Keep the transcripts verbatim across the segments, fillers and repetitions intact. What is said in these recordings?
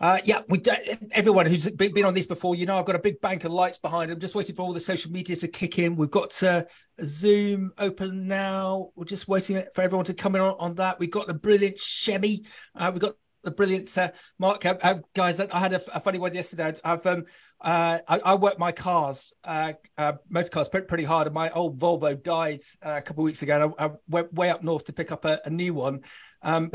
Uh, yeah, we do, everyone who's been on this before, you know, I've got a big bank of lights behind. I'm just waiting for all the social media to kick in. We've got uh, Zoom open now. We're just waiting for everyone to come in on, on that. We've got the brilliant Chemmy. Uh, we've got the brilliant uh, Mark. Uh, uh, guys, I had a, a funny one yesterday. I've um, uh, I, I work my cars, uh, uh, motor cars, pretty, pretty hard. And my old Volvo died uh, a couple of weeks ago. And I, I went way up north to pick up a, a new one. Um,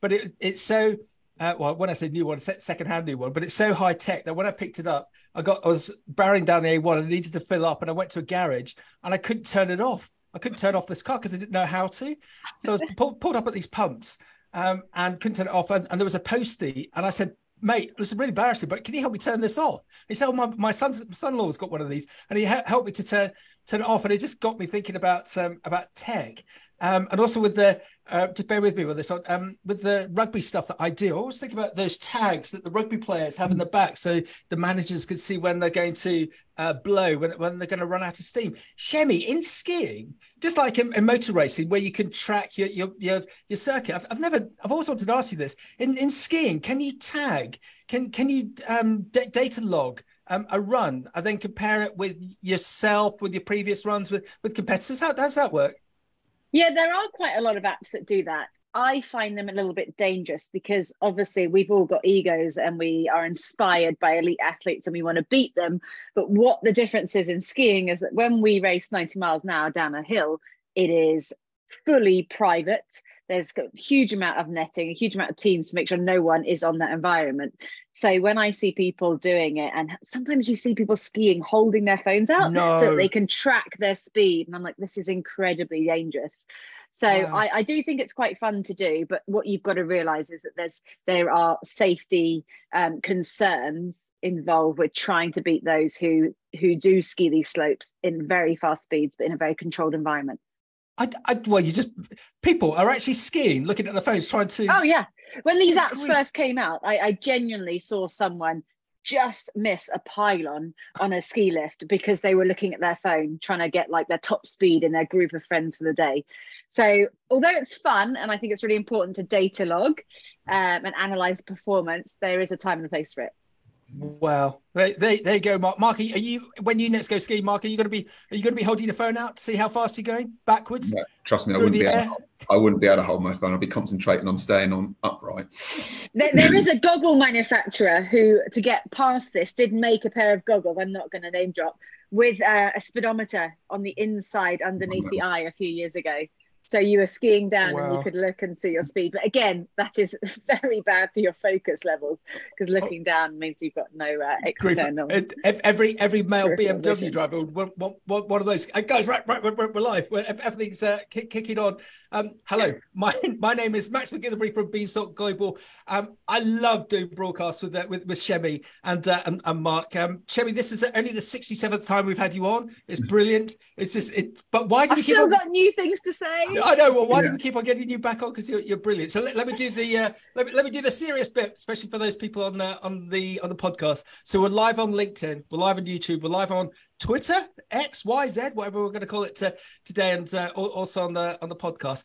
but it, it's so... Uh, well, when I said new one, second-hand new one, but it's so high-tech that when I picked it up, I got I was barreling down the A one and I needed to fill up, and I went to a garage and I couldn't turn it off. I couldn't turn off this car because I didn't know how to. So I was pulled, pulled up at these pumps um, and couldn't turn it off, and, and there was a postie, and I said, mate, this is really embarrassing, but can you help me turn this off? He said, oh, my, my son's, son-in-law's got one of these, and he ha- helped me to turn turn it off, and it just got me thinking about um, about tech. Um, and also with the, uh, just bear with me with this one, um, with the rugby stuff that I do, I always think about those tags that the rugby players have in the back so the managers can see when they're going to uh, blow, when, when they're going to run out of steam. Chemmy, in skiing, just like in, in motor racing where you can track your your your, your circuit, I've, I've never, I've always wanted to ask you this, in, in skiing, can you tag, can, can you um, d- data log Um, a run and then compare it with yourself, with your previous runs, with, with competitors? How, how does that work? Yeah, there are quite a lot of apps that do that. I find them a little bit dangerous because obviously we've all got egos and we are inspired by elite athletes and we want to beat them. But what the difference is in skiing is that when we race ninety miles an hour down a hill, it is fully private. There's a huge amount of netting, a huge amount of teams to make sure no one is on that environment. So when I see people doing it, and sometimes you see people skiing, holding their phones out no. so that they can track their speed. And I'm like, this is incredibly dangerous. So wow. I, I do think it's quite fun to do. But what you've got to realise is that there's there are safety um, concerns involved with trying to beat those who who do ski these slopes in very fast speeds, but in a very controlled environment. I, I, well, you just people are actually skiing, looking at the phones, trying to. Oh yeah, when these apps first came out, I, I genuinely saw someone just miss a pylon on a ski lift because they were looking at their phone, trying to get like their top speed and their group of friends for the day. So, although it's fun, and I think it's really important to data log um, and analyze performance, there is a time and a place for it. Well, there, there, there you go, Mark. Mark, are you when you next go skiing, Mark, are you going to be are you going to be holding your phone out to see how fast you're going backwards? No, trust me, I wouldn't be able to, I wouldn't be able to hold my phone. I'd be concentrating on staying on upright. There, there is a goggle manufacturer who, to get past this, did make a pair of goggles. I'm not going to name drop with uh, a speedometer on the inside underneath oh, the eye a few years ago. So you were skiing down wow. and you could look and see your speed. But again, that is very bad for your focus levels because looking oh. down means you've got no uh, external. Every every male B M W vision. driver would want one of those. Hey, guys, right, right, we're, we're live. We're, everything's uh, kick, kicking on. Um, hello, my my name is Max McIntyre from Beanstalk Global. Um, I love doing broadcasts with uh, with with Chemmy and, uh, and and Mark. Um, Chemmy, this is only the sixty-seventh time we've had you on. It's brilliant. It's just it. But why do we keep? I've still on... got new things to say. I know. Well, why yeah. do we keep on getting you back on? Because you're you're brilliant. So let, let me do the uh, let me let me do the serious bit, especially for those people on uh, on the on the podcast. So we're live on LinkedIn. We're live on YouTube. We're live on Twitter, X, Y, Z, whatever we're going to call it uh, today, and uh, also on the on the podcast.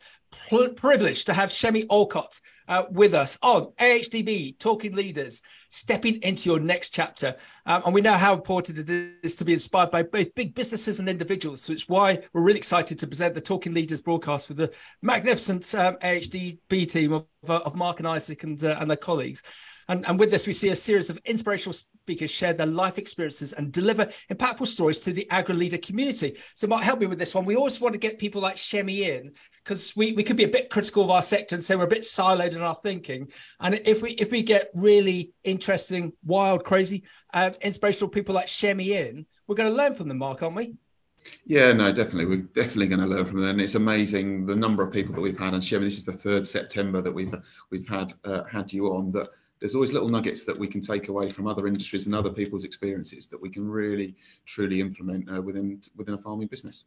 Pl- privileged to have Chemmy Alcott uh, with us on A H D B, Talking Leaders, stepping into your next chapter. Um, and we know how important it is to be inspired by both big businesses and individuals, which is why we're really excited to present the Talking Leaders broadcast with the magnificent um, A H D B team of, of Mark and Isaac and, uh, and their colleagues. And, and with this, we see a series of inspirational speakers share their life experiences and deliver impactful stories to the agri-leader community. So Mark, help me with this one. We always want to get people like Chemmy in because we, we could be a bit critical of our sector and say we're a bit siloed in our thinking. And if we if we get really interesting, wild, crazy, uh, inspirational people like Chemmy in, we're going to learn from them, Mark, aren't we? Yeah, no, definitely. We're definitely going to learn from them. And it's amazing the number of people that we've had. And Chemmy, this is the third September that we've we've had uh, had you on that. There's always little nuggets that we can take away from other industries and other people's experiences that we can really, truly implement uh, within within a farming business.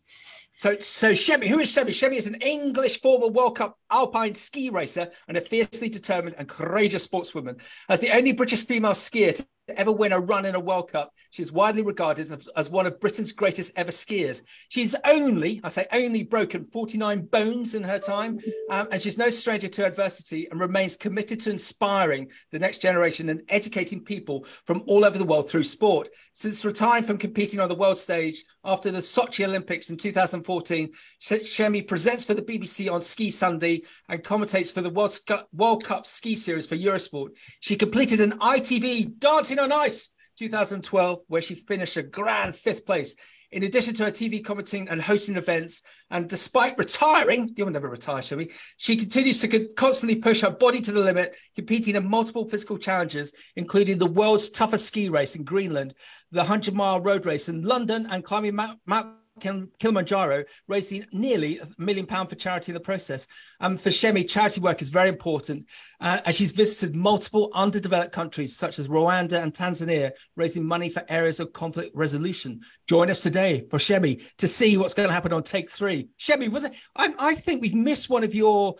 So, so Chemmy, who is Chemmy? Chemmy is an English former World Cup Alpine ski racer and a fiercely determined and courageous sportswoman. As the only British female skier to to ever win a run in a World Cup. She's widely regarded as one of Britain's greatest ever skiers. She's only, I say only, broken forty-nine bones in her time, um, and she's no stranger to adversity and remains committed to inspiring the next generation and educating people from all over the world through sport. Since retiring from competing on the world stage after the Sochi Olympics in two thousand fourteen, Chemmy presents for the B B C on Ski Sunday and commentates for the World Cup, World Cup ski series for Eurosport. She completed an I T V Dancing on Ice two thousand twelve, where she finished a grand fifth place. In addition to her T V commenting and hosting events, and despite retiring, you'll never retire, Chemmy, she continues to constantly push her body to the limit, competing in multiple physical challenges, including the world's toughest ski race in Greenland, the hundred-mile road race in London, and climbing Mount, Mount Kilimanjaro, raising nearly a million pounds for charity in the process. And um, for Chemmy, charity work is very important, uh, as she's visited multiple underdeveloped countries such as Rwanda and Tanzania, raising money for areas of conflict resolution. Join us today for Chemmy to see what's going to happen on Take Three. Chemmy, was it? I, I think we've missed one of your.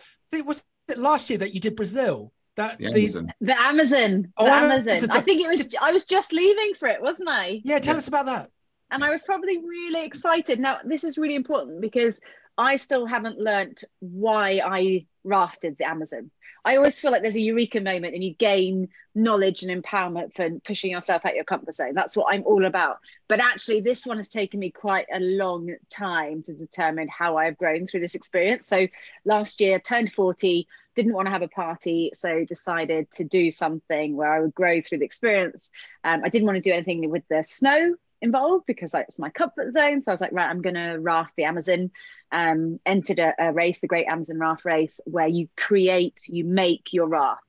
Was it last year that you did Brazil? That the, the Amazon. The Amazon. Oh, the Amazon. Amazon. I think it was. I was just leaving for it, wasn't I? Yeah, tell yeah. us about that. And I was probably really excited. Now, this is really important because I still haven't learnt why I rafted the Amazon. I always feel like there's a eureka moment and you gain knowledge and empowerment for pushing yourself out your comfort zone. That's what I'm all about. But actually, this one has taken me quite a long time to determine how I've grown through this experience. So last year, turned forty, didn't want to have a party, so decided to do something where I would grow through the experience. Um, I didn't want to do anything with the snow involved because it's my comfort zone, so I was like, right, I'm gonna raft the Amazon. Um entered a, a race, the Great Amazon Raft Race, where you create, you make your raft.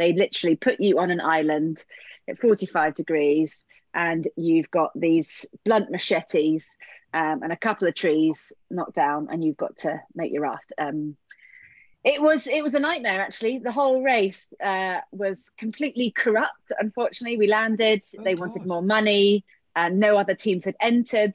They literally put you on an island at forty-five degrees and you've got these blunt machetes um, and a couple of trees knocked down, and you've got to make your raft. um It was it was a nightmare, actually. The whole race uh was completely corrupt, unfortunately. We landed, oh, they God. wanted more money. And no other teams had entered.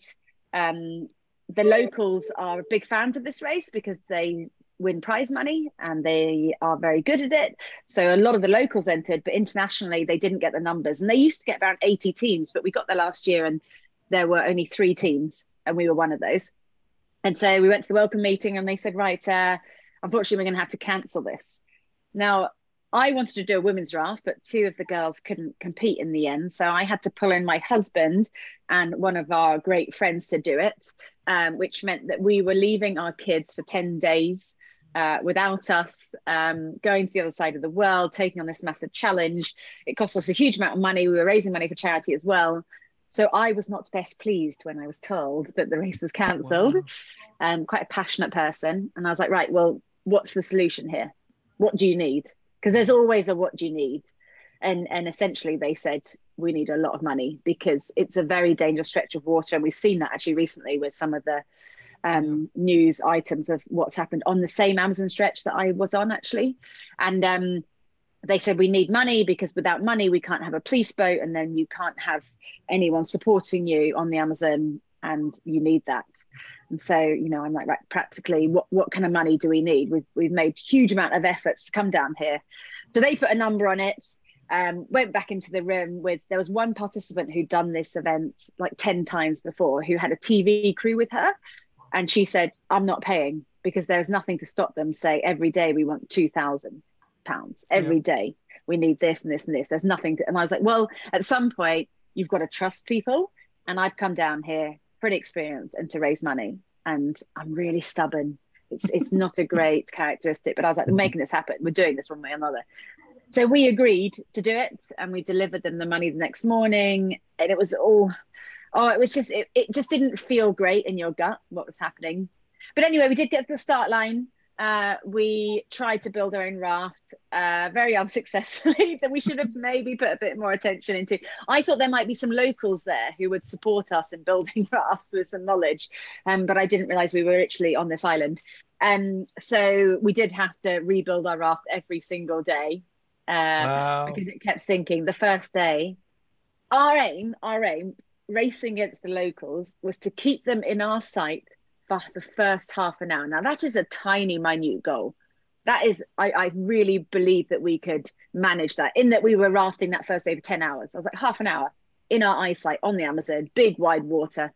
Um, the locals are big fans of this race because they win prize money and they are very good at it. So a lot of the locals entered, but internationally they didn't get the numbers. And they used to get around eighty teams, but we got there last year and there were only three teams and we were one of those. And so we went to the welcome meeting and they said, right, uh, unfortunately, we're going to have to cancel this. Now, I wanted to do a women's raft, but two of the girls couldn't compete in the end. So I had to pull in my husband and one of our great friends to do it, um, which meant that we were leaving our kids for ten days uh, without us, um, going to the other side of the world, taking on this massive challenge. It cost us a huge amount of money. We were raising money for charity as well. So I was not best pleased when I was told that the race was cancelled. Wow. Um, quite a passionate person. And I was like, right, well, what's the solution here? What do you need? Because there's always a what do you need. And, and essentially they said, we need a lot of money because it's a very dangerous stretch of water. And we've seen that actually recently with some of the um, news items of what's happened on the same Amazon stretch that I was on, actually. And um, they said, we need money because without money, we can't have a police boat. And then you can't have anyone supporting you on the Amazon, and you need that. And so, you know, I'm like, right, practically, what, what kind of money do we need? We've, we've made huge amount of efforts to come down here. So they put a number on it, um, went back into the room with, there was one participant who'd done this event like ten times before, who had a T V crew with her. And she said, I'm not paying, because there's nothing to stop them. Say every day we want two thousand pounds every yeah. day. We need this and this and this. There's nothing to, and I was like, well, at some point you've got to trust people. And I've come down here for an experience and to raise money, and I'm really stubborn. It's it's not a great characteristic, but I was like, we're making this happen, we're doing this one way or another. So we agreed to do it, and we delivered them the money the next morning, and it was all oh it was just it, it just didn't feel great in your gut what was happening. But anyway, we did get to the start line. Uh, we tried to build our own raft, uh, very unsuccessfully, that we should have maybe put a bit more attention into. I thought there might be some locals there who would support us in building rafts with some knowledge, um, but I didn't realise we were literally on this island. Um, so we did have to rebuild our raft every single day, uh, wow. because it kept sinking. The first day, our aim, our aim, racing against the locals, was to keep them in our sight the first half an hour. Now that is a tiny minute goal, that is, I, I really believe that we could manage that, in that we were rafting that first day for ten hours. I was like half an hour in our eyesight on the Amazon, big wide water.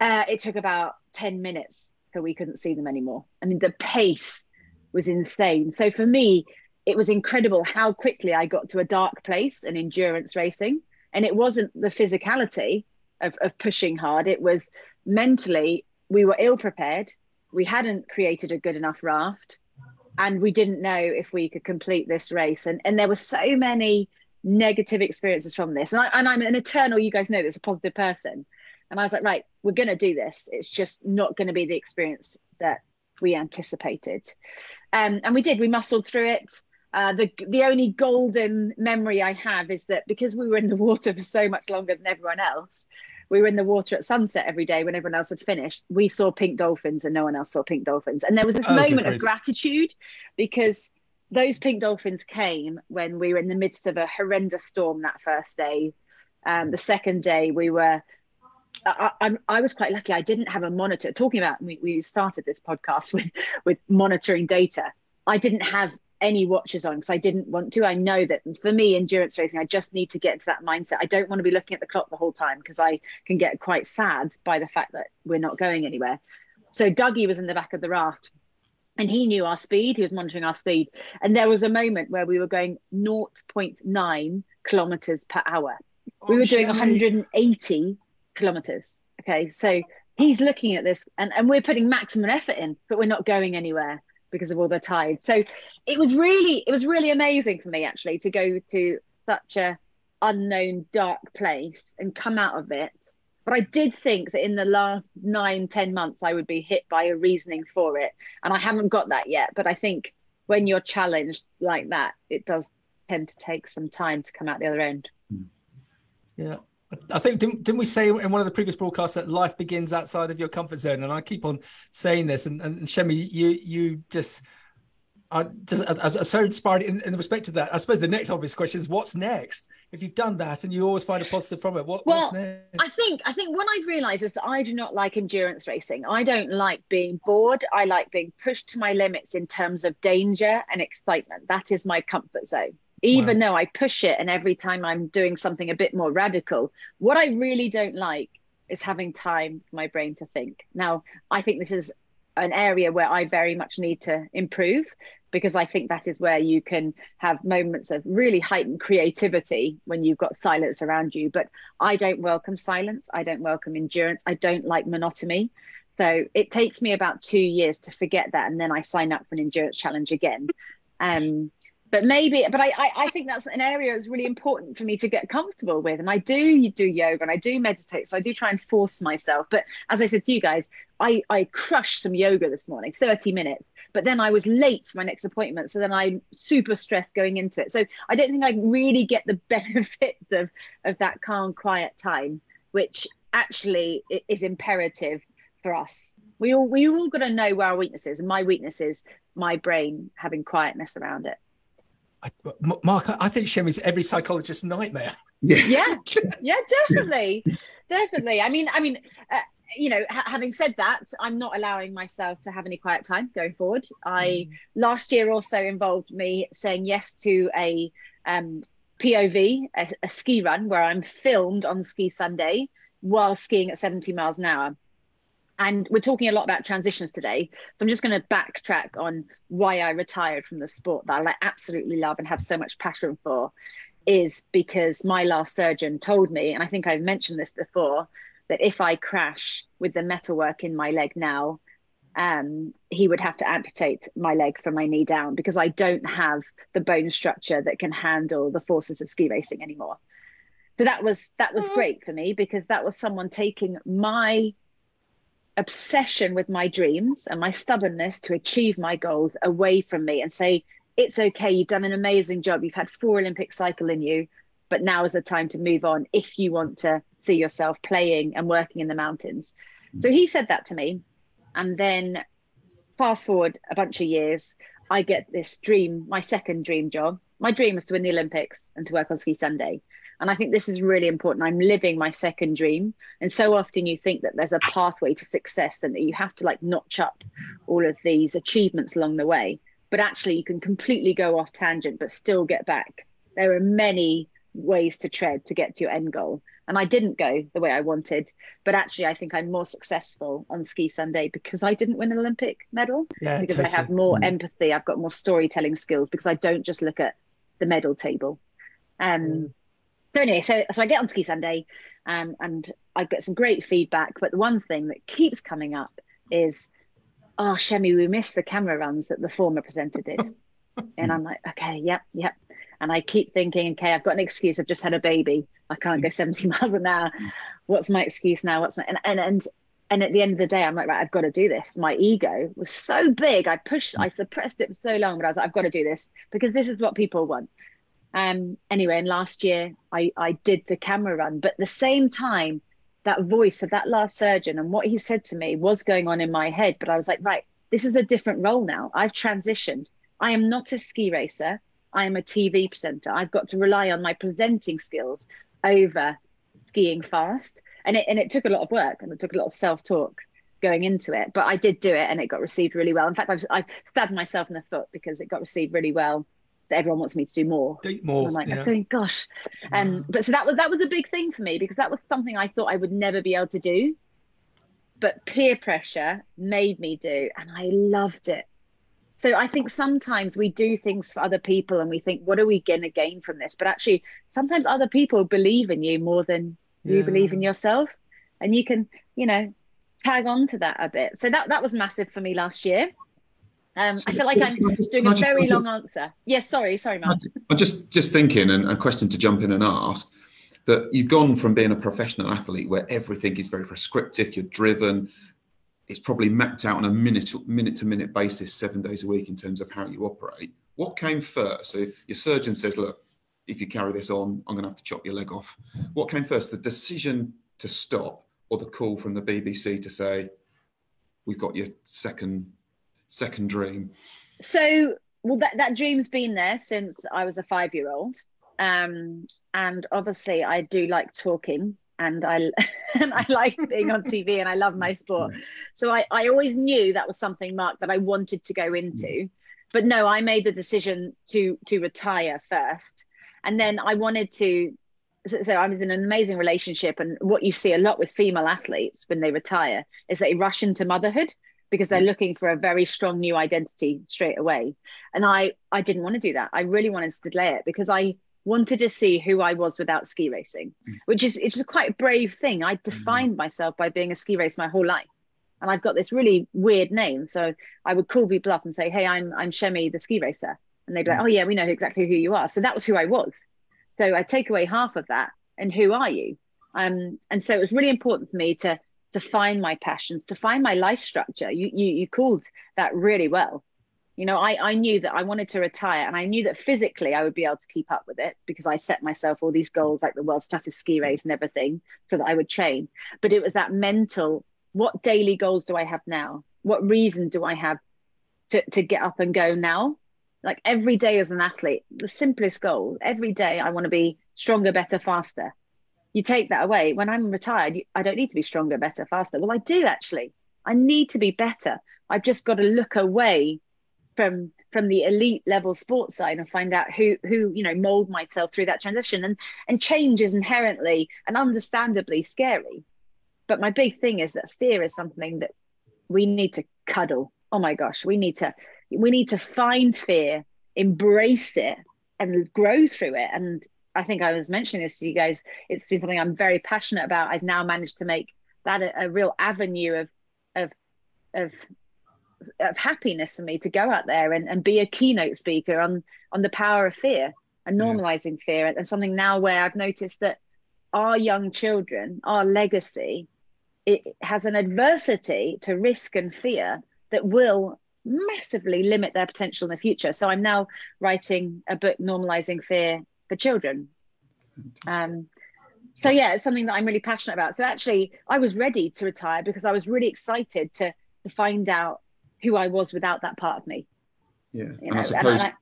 Uh, it took about ten minutes till we couldn't see them anymore. I mean, the pace was insane. So for me, it was incredible how quickly I got to a dark place in endurance racing. And it wasn't the physicality of, of pushing hard. It was mentally, we were ill prepared. We hadn't created a good enough raft. And we didn't know if we could complete this race. And, and there were so many negative experiences from this. And, I, and I'm an eternal, you guys know this, a positive person. And I was like, right, we're going to do this. It's just not going to be the experience that we anticipated. Um, and we did, we muscled through it. Uh, the, the only golden memory I have is that because we were in the water for so much longer than everyone else, we were in the water at sunset every day when everyone else had finished. We saw pink dolphins and no one else saw pink dolphins. And there was this oh, moment crazy. of gratitude, because those pink dolphins came when we were in the midst of a horrendous storm that first day. Um, the second day we were, I, I, I was quite lucky. I didn't have a monitor. Talking about, we, we started this podcast with, with monitoring data. I didn't have any watches on because I didn't want to. I know that for me, endurance racing, I just need to get into that mindset. I don't want to be looking at the clock the whole time because I can get quite sad by the fact that we're not going anywhere. So Dougie was in the back of the raft and he knew our speed. He was monitoring our speed. And there was a moment where we were going zero point nine kilometers per hour. Oh, we were doing one hundred eighty kilometers. Okay. So he's looking at this and, and we're putting maximum effort in, but we're not going anywhere because of all the tide. So it was really, it was really amazing for me actually to go to such a unknown dark place and come out of it. But I did think that in the last nine, ten months, I would be hit by a reasoning for it. And I haven't got that yet. But I think when you're challenged like that, it does tend to take some time to come out the other end. Yeah. I think, didn't, didn't we say in one of the previous broadcasts that life begins outside of your comfort zone? And I keep on saying this, and, and Chemmy, you you just are, just, are so inspired in, in respect to that. I suppose the next obvious question is, what's next? If you've done that and you always find a positive from it, what, well, what's next? I think, I think what I've realised is that I do not like endurance racing. I don't like being bored. I like being pushed to my limits in terms of danger and excitement. That is my comfort zone. Even wow. though I push it, and every time I'm doing something a bit more radical, what I really don't like is having time for my brain to think. Now, I think this is an area where I very much need to improve, because I think that is where you can have moments of really heightened creativity when you've got silence around you. But I don't welcome silence. I don't welcome endurance. I don't like monotony. So it takes me about two years to forget that. And then I sign up for an endurance challenge again. Um, But maybe, but I, I, I think that's an area that's really important for me to get comfortable with. And I do do yoga and I do meditate. So I do try and force myself. But as I said to you guys, I, I crushed some yoga this morning, thirty minutes. But then I was late for my next appointment. So then I'm super stressed going into it. So I don't think I really get the benefits of, of that calm, quiet time, which actually is imperative for us. We all, we all got to know where our weakness is. And my weakness is my brain having quietness around it. I, Mark, I think Chemmy's every psychologist's nightmare. Yeah, yeah, yeah, definitely, definitely. I mean, I mean, uh, you know, ha- having said that, I'm not allowing myself to have any quiet time going forward. I mm. last year also involved me saying yes to a um, P O V, a, a ski run where I'm filmed on Ski Sunday while skiing at seventy miles an hour. And we're talking a lot about transitions today. So I'm just going to backtrack on why I retired from the sport that I absolutely love and have so much passion for, is because my last surgeon told me, and I think I've mentioned this before, that if I crash with the metalwork in my leg now, um, he would have to amputate my leg from my knee down, because I don't have the bone structure that can handle the forces of ski racing anymore. So that was, that was great for me, because that was someone taking my obsession with my dreams and my stubbornness to achieve my goals away from me and say, it's okay, you've done an amazing job, you've had four Olympic cycle in you, but now is the time to move on if you want to see yourself playing and working in the mountains. So he said that to me, and then fast forward a bunch of years, I get this dream, my second dream job. My dream was to win the Olympics and to work on Ski Sunday. And I think this is really important. I'm living my second dream. And so often you think that there's a pathway to success and that you have to like notch up all of these achievements along the way. but actually you can completely go off tangent, but still get back. There are many ways to tread to get to your end goal. And I didn't go the way I wanted, but actually I think I'm more successful on Ski Sunday because I didn't win an Olympic medal, yeah, because totally. I have more empathy. I've got more storytelling skills because I don't just look at the medal table. Um, mm. So anyway, so, so I get on Ski Sunday um, and I get some great feedback. But the one thing that keeps coming up is, oh, Chemmy, we missed the camera runs that the former presenter did. And I'm like, okay, yep, yep. And I keep thinking, okay, I've got an excuse. I've just had a baby. I can't go seventy miles an hour. What's my excuse now? What's my, and, and, and, and at the end of the day, I'm like, right, I've got to do this. My ego was so big. I pushed, I suppressed it for so long, but I was like, I've got to do this because this is what people want. Um, anyway, and last year I, I did the camera run, but at the same time, that voice of that last surgeon and what he said to me was going on in my head, but I was like, right, this is a different role now. I've transitioned. I am not a ski racer. I am a T V presenter. I've got to rely on my presenting skills over skiing fast. And it, and it took a lot of work and it took a lot of self-talk going into it, but I did do it and it got received really well. In fact, I've, I've stabbed myself in the foot because it got received really well. That everyone wants me to do more. Do more. And I'm like, yeah. I'm going, gosh. Um, but so that was, that was a big thing for me because that was something I thought I would never be able to do, but peer pressure made me do, and I loved it. So I think sometimes we do things for other people and we think, what are we going to gain from this? But actually, sometimes other people believe in you more than yeah. you believe in yourself. And you can, you know, tag on to that a bit. So that, that was massive for me last year. Um, so I feel like I'm just, doing a just, very just, long answer. Yes, yeah, sorry, sorry, Mark. I'm just, just thinking, and a question to jump in and ask, that you've gone from being a professional athlete where everything is very prescriptive, you're driven, it's probably mapped out on a minute, minute to minute basis, seven days a week in terms of how you operate. What came first? So your surgeon says, look, if you carry this on, I'm gonna have to chop your leg off. What came first, the decision to stop or the call from the B B C to say, we've got your second second dream? So, well, that, that dream's been there since I was a five-year-old. Um, and obviously I do like talking. And I and I like being on T V and I love my sport. So I, I always knew that was something, Mark, that I wanted to go into. But no, I made the decision to to retire first. And then I wanted to, so, so I was in an amazing relationship. And what you see a lot with female athletes when they retire is they rush into motherhood because they're looking for a very strong new identity straight away. And I, I didn't want to do that. I really wanted to delay it because I wanted to see who I was without ski racing, which is it's just quite a brave thing. I defined myself by being a ski racer my whole life. And I've got this really weird name. So I would call people up and say, hey, I'm I'm Chemmy, the ski racer. And they'd be like, oh yeah, we know exactly who you are. So that was who I was. So I take away half of that. And who are you? Um, and so it was really important for me to, to find my passions, to find my life structure. You, you, you called that really well. You know, I, I knew that I wanted to retire and I knew that physically I would be able to keep up with it because I set myself all these goals like the world's toughest ski race and everything so that I would train. But it was that mental, what daily goals do I have now? What reason do I have to, to get up and go now? Like every day as an athlete, the simplest goal, every day I want to be stronger, better, faster. You take that away. When I'm retired, I don't need to be stronger, better, faster. Well, I do actually. I need to be better. I've just got to look away from from the elite level sports side and find out who who you know mold myself through that transition. And and change is inherently and understandably scary, but my big thing is that fear is something that we need to cuddle. Oh my gosh, we need to we need to find fear, embrace it and grow through it. And I think I was mentioning this to you guys, it's been something I'm very passionate about. I've now managed to make that a, a real avenue of of of of happiness for me to go out there and, and be a keynote speaker on on the power of fear and normalizing fear, and, and something now where I've noticed that our young children, our legacy, it has an adversity to risk and fear that will massively limit their potential in the future. So I'm now writing a book, Normalizing Fear, for children. Um, so yeah, it's something that I'm really passionate about. So actually I was ready to retire because I was really excited to to find out who I was without that part of me. Yeah, you and know? I suppose and I,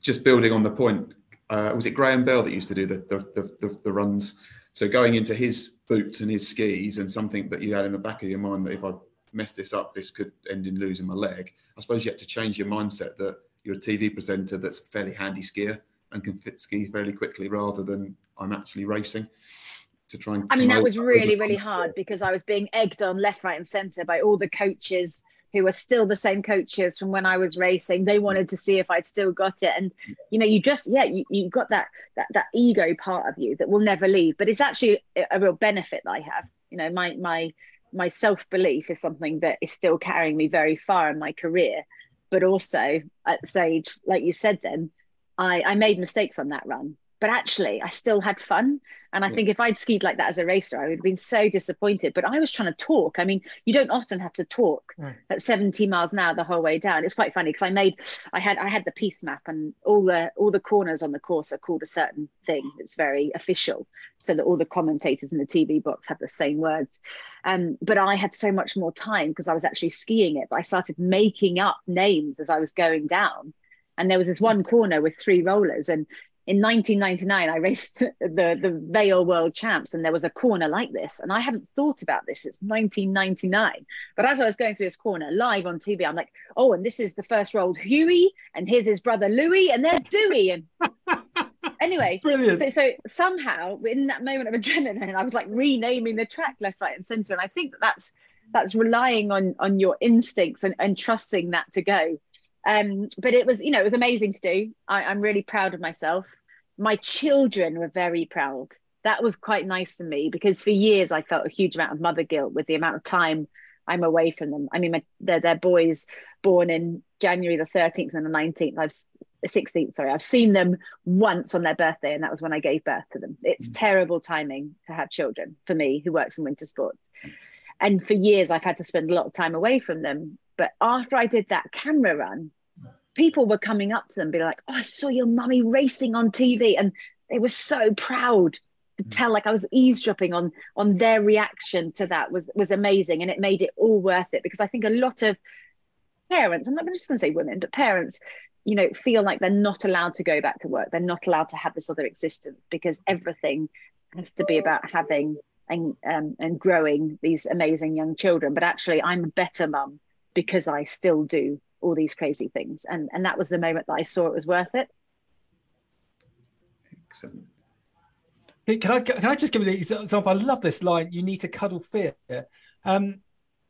just building on the point, uh, was it Graham Bell that used to do the the, the the the runs? So going into his boots and his skis and something that you had in the back of your mind that if I mess this up, this could end in losing my leg. I suppose you had to change your mindset that you're a T V presenter that's a fairly handy skier and can fit ski fairly quickly, rather than I'm actually racing to try and. I mean, that was really, really hard because I was being egged on left, right, and centre by all the coaches who were still the same coaches from when I was racing. They wanted to see if I'd still got it. And, you know, you just, yeah, you, you got that, that, that ego part of you that will never leave. But it's actually a real benefit that I have. You know, my, my, my self-belief is something that is still carrying me very far in my career. But also at stage, like you said, then I, I made mistakes on that run, but actually I still had fun. And I yeah. think if I'd skied like that as a racer, I would have been so disappointed, but I was trying to talk. I mean, you don't often have to talk right. at seventy miles an hour the whole way down. It's quite funny because I made, I had, I had the piece map, and all the, all the corners on the course are called a certain thing. It's very official, so that all the commentators in the T V box have the same words. Um, but I had so much more time because I was actually skiing it, but I started making up names as I was going down. And there was this one corner with three rollers, and in nineteen ninety-nine, I raced the, the, the Vale World Champs, and there was a corner like this. And I hadn't thought about this since nineteen ninety-nine. But as I was going through this corner live on T V, I'm like, oh, and this is the first rolled Huey, and here's his brother Louie, and there's Dewey. And anyway, brilliant. So, so somehow in that moment of adrenaline, I was like renaming the track left, right, and centre. And I think that that's that's relying on on your instincts and, and trusting that to go. Um, but it was, you know, it was amazing to do. I, I'm really proud of myself. My children were very proud. That was quite nice to me, because for years I felt a huge amount of mother guilt with the amount of time I'm away from them. I mean, my, they're, they're boys born in January the thirteenth and the nineteenth. I've sixteenth, sorry. I've seen them once on their birthday, and that was when I gave birth to them. It's mm-hmm. terrible timing to have children for me, who works in winter sports. And for years I've had to spend a lot of time away from them. But after I did that camera run, people were coming up to them being like, oh, I saw your mummy racing on T V. And they were so proud to tell, like I was eavesdropping on on their reaction to that was, was amazing. And it made it all worth it, because I think a lot of parents, and I'm not just going to say women, but parents, you know, feel like they're not allowed to go back to work. They're not allowed to have this other existence, because everything has to be about having and um, and growing these amazing young children. But actually, I'm a better mum because I still do all these crazy things. And, and that was the moment that I saw it was worth it. Excellent. Can I, can I just give an example? I love this line, you need to cuddle fear. Um,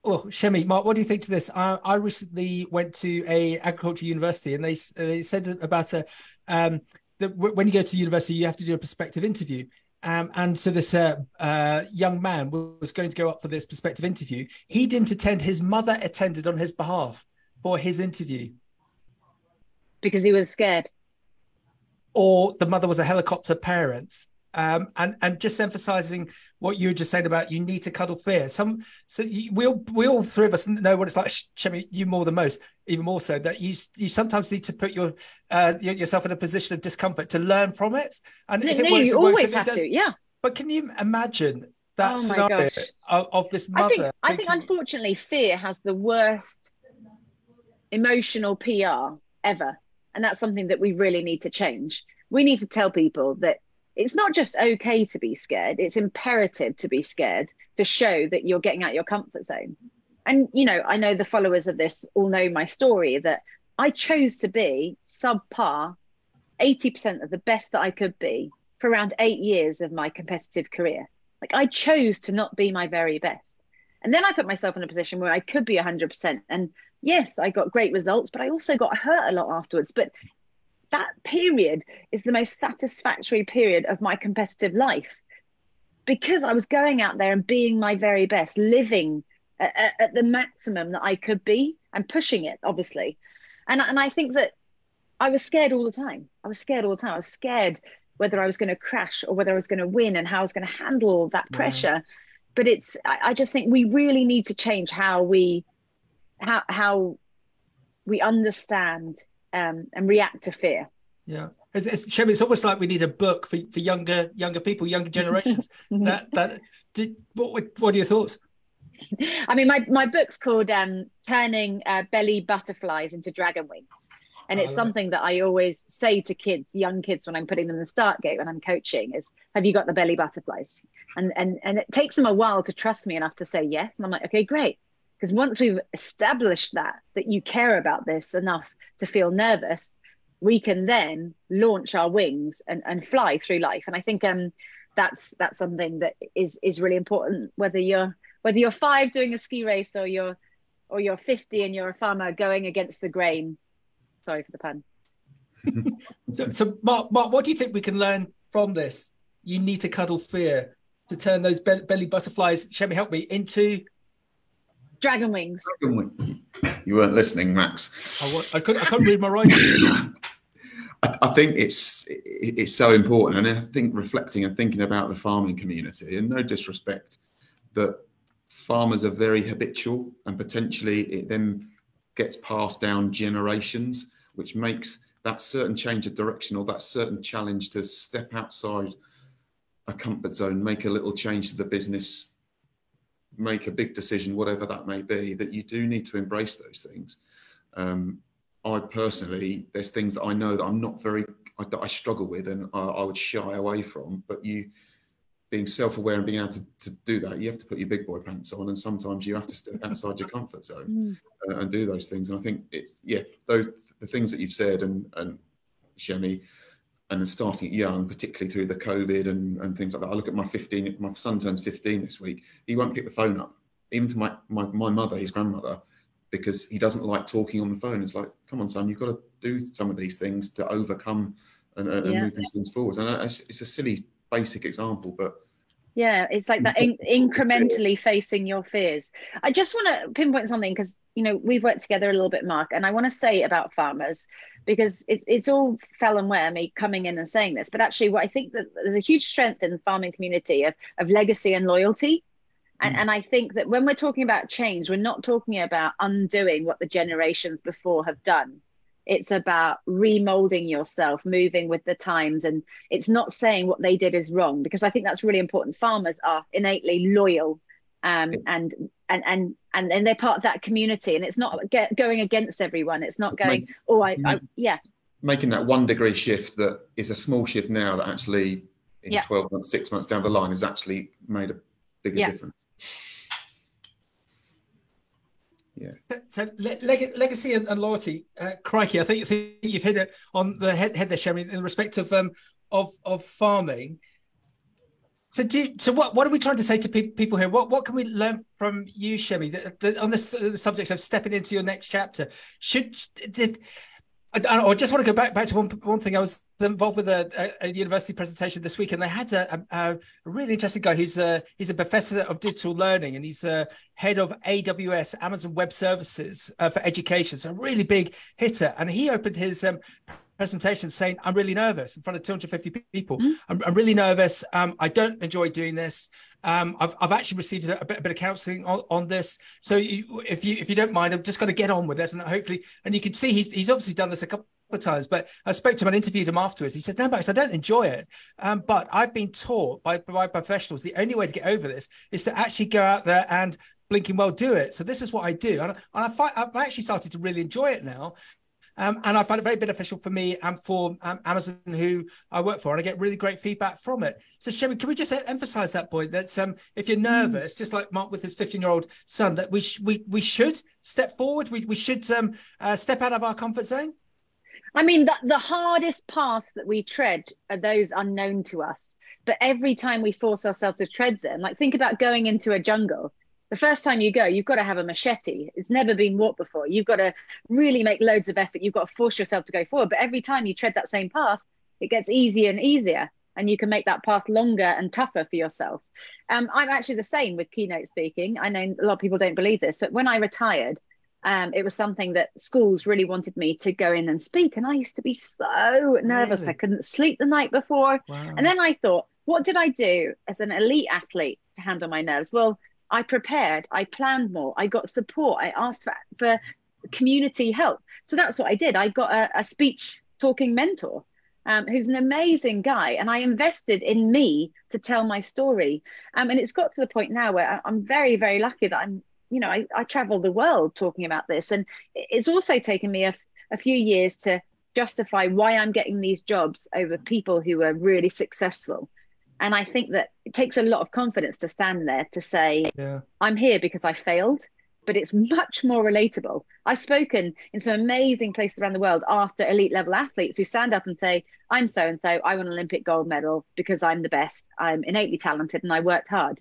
well, Chemmy, Mark, what do you think to this? I, I recently went to a agriculture university, and they, they said about a, um, that w- when you go to university, you have to do a prospective interview. Um, and so this uh, uh, young man was going to go up for this prospective interview. He didn't attend. His mother attended on his behalf for his interview. Because he was scared. Or the mother was a helicopter parent. Um, and, and just emphasising what you were just saying about you need to cuddle fear. Some, so you, we, all, we all three of us know what it's like, Chemmy, you more than most, even more so, that you you sometimes need to put your uh, yourself in a position of discomfort to learn from it. And no, if it no works, you it always works, have to, yeah. But can you imagine that oh scenario of, of this mother? I think, I think unfortunately fear has the worst emotional P R ever. And that's something that we really need to change. We need to tell people that it's not just okay to be scared, it's imperative to be scared to show that you're getting out your comfort zone. And, you know, I know the followers of this all know my story, that I chose to be subpar, eighty percent of the best that I could be for around eight years of my competitive career. Like I chose to not be my very best. And then I put myself in a position where I could be one hundred percent. And yes, I got great results, but I also got hurt a lot afterwards. But that period is the most satisfactory period of my competitive life, because I was going out there and being my very best, living at, at the maximum that I could be and pushing it, obviously. And, and I think that I was scared all the time. I was scared all the time. I was scared whether I was going to crash or whether I was going to win and how I was going to handle that pressure. Yeah. But it's, I, I just think we really need to change how we, how, how we understand Um, and react to fear. Yeah, it's, it's, Chemmy, it's almost like we need a book for, for younger younger people, younger generations. that that did, what what are your thoughts? I mean, my my book's called um, Turning uh, Belly Butterflies into Dragon Wings, and it's oh, something it. that I always say to kids, young kids, when I'm putting them in the start gate when I'm coaching is, have you got the belly butterflies? And and and it takes them a while to trust me enough to say yes. And I'm like, okay, great. Because once we've established that, that you care about this enough to feel nervous, we can then launch our wings and, and fly through life. And I think um, that's that's something that is is really important, whether you're whether you're five doing a ski race or you're or you're fifty and you're a farmer going against the grain. Sorry for the pun. so, so Mark, Mark, what do you think we can learn from this? You need to cuddle fear to turn those be- belly butterflies, Chemmy, help me, into... Dragon wings. Dragon wing. You weren't listening, Max. I, was, I, couldn't, I couldn't read my writing. I, I think it's it's so important. And I think reflecting and thinking about the farming community, and no disrespect, that farmers are very habitual, and potentially it then gets passed down generations, which makes that certain change of direction or that certain challenge to step outside a comfort zone, make a little change to the business, make a big decision, whatever that may be, that you do need to embrace those things. Um, I personally, there's things that I know that I'm not very, I, that I struggle with and I, I would shy away from, but you being self-aware and being able to, to do that, you have to put your big boy pants on, and sometimes you have to step outside your comfort zone mm. uh, and do those things. And I think it's, yeah, those the things that you've said and, and Chemmy, and then starting young, particularly through the COVID and, and things like that. I look at my fifteen, my son turns fifteen this week. He won't pick the phone up, even to my, my, my mother, his grandmother, because he doesn't like talking on the phone. It's like, come on, son, you've got to do some of these things to overcome and, and yeah. move these things forwards. And it's, it's a silly, basic example, but. Yeah, it's like that in- incrementally facing your fears. I just want to pinpoint something because, you know, we've worked together a little bit, Mark, and I want to say about farmers, because it, it's all fell and wear me coming in and saying this, but actually what I think that there's a huge strength in the farming community of, of legacy and loyalty. And, mm. and I think that when we're talking about change, we're not talking about undoing what the generations before have done. It's about remolding yourself, moving with the times. And it's not saying what they did is wrong, because I think that's really important. Farmers are innately loyal um, and, and and and and they're part of that community. And it's not get, going against everyone. It's not going, Make, oh, I, I, yeah. Making that one degree shift that is a small shift now that actually in yeah. twelve months, six months down the line has actually made a bigger yeah. difference. Yeah. So leg- legacy and, and loyalty, uh, crikey! I think, I think you've hit it on the head, head there, Chemmy, in respect of um of of farming. So do so what what are we trying to say to pe- people here? What what can we learn from you, Chemmy, the, the, on this the subject of stepping into your next chapter? Should did, I, I just want to go back back to one one thing. I was involved with a, a, a university presentation this week, and they had a, a, a really interesting guy who's a he's a professor of digital learning, and he's a head of A W S, Amazon Web Services, uh, for education. So a really big hitter, and he opened his um, presentation saying, "I'm really nervous in front of two hundred fifty people. Mm-hmm. I'm, I'm really nervous. Um, I don't enjoy doing this. Um, I've I've actually received a bit, a bit of counselling on, on this. So you, if you if you don't mind, I'm just going to get on with it, and hopefully." And you can see he's he's obviously done this a couple of times. But I spoke to him and interviewed him afterwards. He says, "No, Max, I don't enjoy it. Um, but I've been taught by by professionals the only way to get over this is to actually go out there and blinking well do it. So this is what I do, and I, and I find, I've actually started to really enjoy it now." Um, and I find it very beneficial for me and for um, Amazon, who I work for, and I get really great feedback from it. So, Chemmy, can we just emphasise that point? That um, if you're nervous, mm. just like Mark with his fifteen-year-old son, that we sh- we we should step forward. We we should um, uh, step out of our comfort zone. I mean, the, the hardest paths that we tread are those unknown to us. But every time we force ourselves to tread them, like think about going into a jungle. The first time you go, you've got to have a machete. It's never been walked before. You've got to really make loads of effort. You've got to force yourself to go forward. But every time you tread that same path, it gets easier and easier. And you can make that path longer and tougher for yourself. Um, I'm actually the same with keynote speaking. I know a lot of people don't believe this, but when I retired, um, it was something that schools really wanted me to go in and speak. And I used to be so nervous. Really? I couldn't sleep the night before. Wow. And then I thought, what did I do as an elite athlete to handle my nerves? Well, I prepared, I planned more, I got support, I asked for, for community help. So that's what I did. I got a, a speech talking mentor um, who's an amazing guy, and I invested in me to tell my story. Um, and it's got to the point now where I'm very, very lucky that I'm, you know, I, I travel the world talking about this. And it's also taken me a, a few years to justify why I'm getting these jobs over people who are really successful. And I think that it takes a lot of confidence to stand there to say, yeah. I'm here because I failed, but it's much more relatable. I've spoken in some amazing places around the world after elite level athletes who stand up and say, I'm so-and-so, I won an Olympic gold medal because I'm the best, I'm innately talented and I worked hard.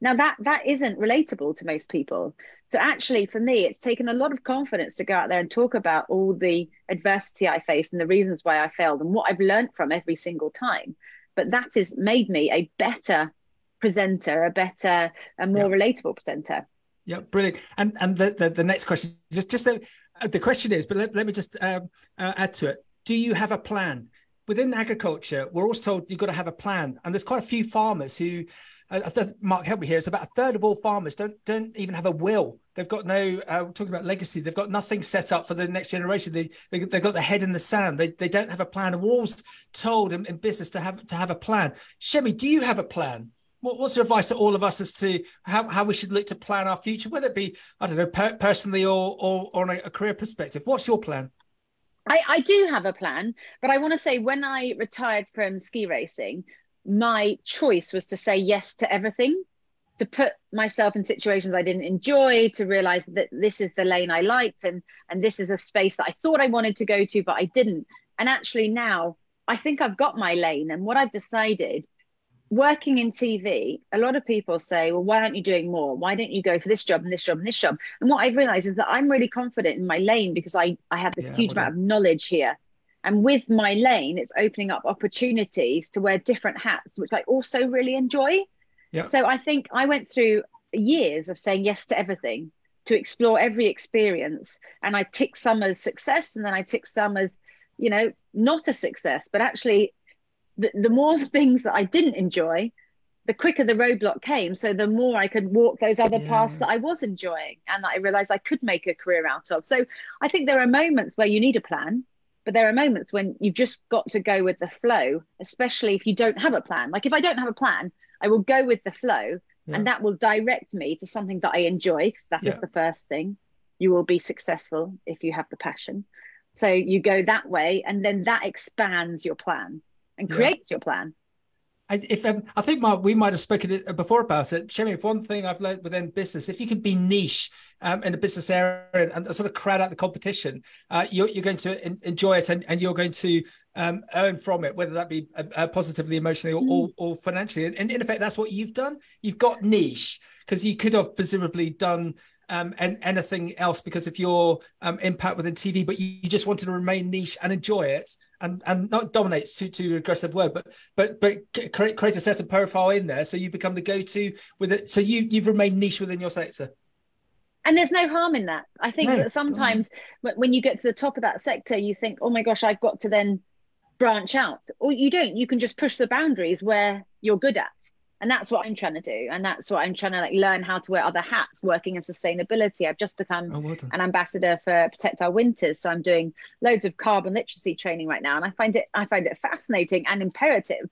Now that that isn't relatable to most people. So actually for me, it's taken a lot of confidence to go out there and talk about all the adversity I faced and the reasons why I failed and what I've learned from every single time. But that has made me a better presenter, a better, a more yeah. relatable presenter. Yeah, brilliant. And and the, the, the next question, just, just the, the question is, but let, let me just um, uh, add to it. Do you have a plan? Within agriculture, we're always told you've got to have a plan. And there's quite a few farmers who, uh, Mark, help me here, it's about a third of all farmers don't don't even have a will. They've got no, uh, we're talking about legacy, they've got nothing set up for the next generation. They, they, they've got their head in the sand. They they don't have a plan. And we're always told in, in business to have to have a plan. Chemmy, do you have a plan? What's your advice to all of us as to how, how we should look to plan our future, whether it be, I don't know, per- personally or, or, or on a, a career perspective? What's your plan? I, I do have a plan, but I want to say when I retired from ski racing, my choice was to say yes to everything, to put myself in situations I didn't enjoy, to realize that this is the lane I liked and, and this is the space that I thought I wanted to go to, but I didn't. And actually now I think I've got my lane, and what I've decided, working in T V, a lot of people say, well, why aren't you doing more? Why don't you go for this job and this job and this job? And what I've realized is that I'm really confident in my lane because I, I have a yeah, huge amount of knowledge here. And with my lane, it's opening up opportunities to wear different hats, which I also really enjoy. Yeah. So I think I went through years of saying yes to everything, to explore every experience. And I tick some as success and then I tick some as, you know, not a success, but actually The, the more things that I didn't enjoy, the quicker the roadblock came. So the more I could walk those other yeah. paths that I was enjoying and that I realized I could make a career out of. So I think there are moments where you need a plan, but there are moments when you've just got to go with the flow, especially if you don't have a plan. Like if I don't have a plan, I will go with the flow yeah. and that will direct me to something that I enjoy, because that yeah. is the first thing. You will be successful if you have the passion. So you go that way and then that expands your plan and creates yeah. your plan. And if um, I think Mark, we might have spoken before about it, Chemmy. If one thing I've learned within business, if you can be niche um, in a business area and, and sort of crowd out the competition, uh, you're, you're going to en- enjoy it and, and you're going to um, earn from it, whether that be uh, positively, emotionally, or, mm. or, or financially. And, and in effect, that's what you've done. You've got niche, because you could have presumably done um, and anything else because of your um, impact within T V, but you, you just wanted to remain niche and enjoy it. And, and not dominate, to to aggressive word, but but but create create a set of profile in there so you become the go-to with it. So you you've remained niche within your sector. And there's no harm in that. I think no, that sometimes when you get to the top of that sector, you think, oh my gosh, I've got to then branch out. Or you don't. You can just push the boundaries where you're good at. And that's what I'm trying to do. And that's what I'm trying to like learn how to wear other hats, working in sustainability. I've just become oh, well an ambassador for Protect Our Winters. So I'm doing loads of carbon literacy training right now. And I find it I find it fascinating and imperative.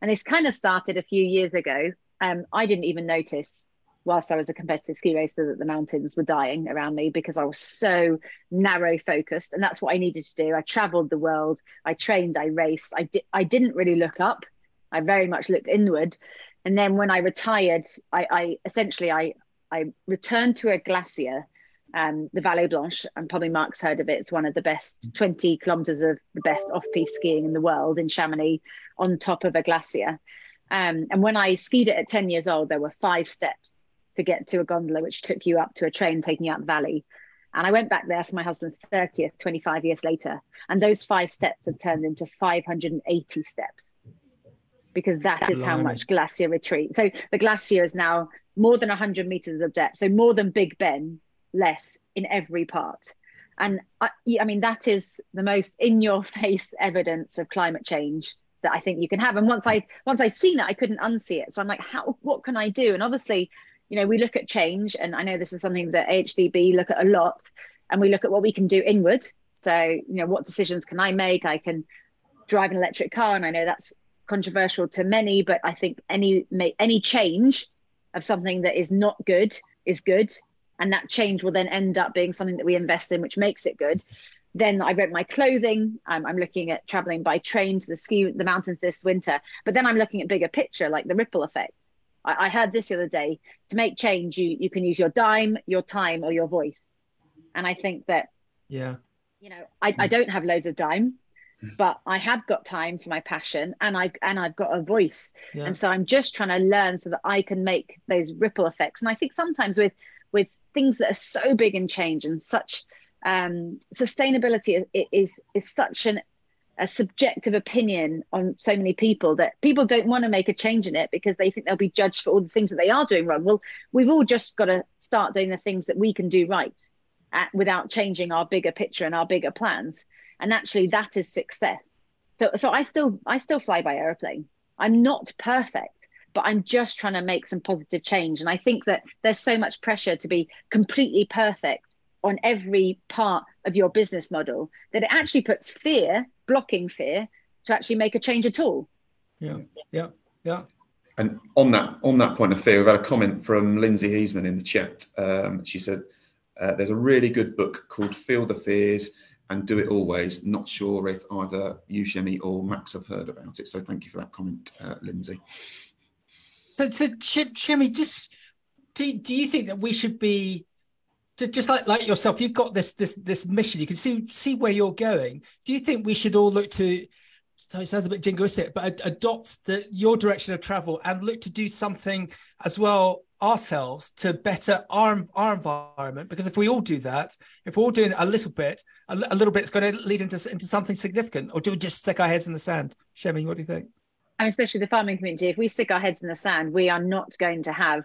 And it's kind of started a few years ago. Um, I didn't even notice whilst I was a competitive ski racer that the mountains were dying around me because I was so narrow focused. And that's what I needed to do. I traveled the world. I trained, I raced. I, di- I didn't really look up. I very much looked inward. And then when I retired, I, I essentially, I, I returned to a glacier, um, the Vallée Blanche, and probably Mark's heard of it. It's one of the best twenty kilometers of the best off-piste skiing in the world in Chamonix on top of a glacier. Um, and when I skied it at ten years old, there were five steps to get to a gondola, which took you up to a train taking you up the valley. And I went back there for my husband's thirtieth, twenty-five years later. And those five steps have turned into five hundred eighty steps. Because that is how much glacier retreat. So the glacier is now more than one hundred meters of depth. So more than Big Ben, less in every part. And I, I mean, that is the most in-your-face evidence of climate change that I think you can have. And once I once I'd seen it, I couldn't unsee it. So I'm like, how? What can I do? And obviously, you know, we look at change, and I know this is something that A H D B look at a lot, and we look at what we can do inward. So you know, what decisions can I make? I can drive an electric car, and I know that's controversial to many, but I think any any change of something that is not good is good, and that change will then end up being something that we invest in, which makes it good. Then I rent my clothing. I'm, I'm looking at traveling by train to the ski the mountains this winter, but then I'm looking at bigger picture, like the ripple effect. I, I heard this the other day, to make change, you, you can use your dime, your time, or your voice. And I think that, yeah, you know, I, I don't have loads of dime, but I have got time for my passion, and I and I've got a voice, yeah. And so I'm just trying to learn so that I can make those ripple effects. And I think sometimes with with things that are so big in change and such, um, sustainability is is, is such an a subjective opinion on so many people that people don't want to make a change in it because they think they'll be judged for all the things that they are doing wrong. Well, we've all just got to start doing the things that we can do right at, without changing our bigger picture and our bigger plans. And actually that is success. So, so I still, I still fly by airplane. I'm not perfect, but I'm just trying to make some positive change. And I think that there's so much pressure to be completely perfect on every part of your business model that it actually puts fear, blocking fear, to actually make a change at all. Yeah, yeah, yeah. And on that on that point of fear, we've had a comment from Lindsay Heisman in the chat. Um, she said, uh, there's a really good book called Feel the Fears and Do It Always. Not sure if either you, Chemmy, or Max have heard about it. So thank you for that comment, uh, Lindsay. So, so Ch- Chemmy, just do, do you think that we should be, just like like yourself, you've got this this this mission, you can see see where you're going. Do you think we should all look to, so it sounds a bit jingoistic, but ad- adopt the your direction of travel and look to do something as well ourselves to better our our environment? Because if we all do that, if we're all doing a little bit, a, a little bit, it's going to lead into into something significant. Or do we just stick our heads in the sand? Chemmy, what do you think? And especially the farming community, if we stick our heads in the sand, we are not going to have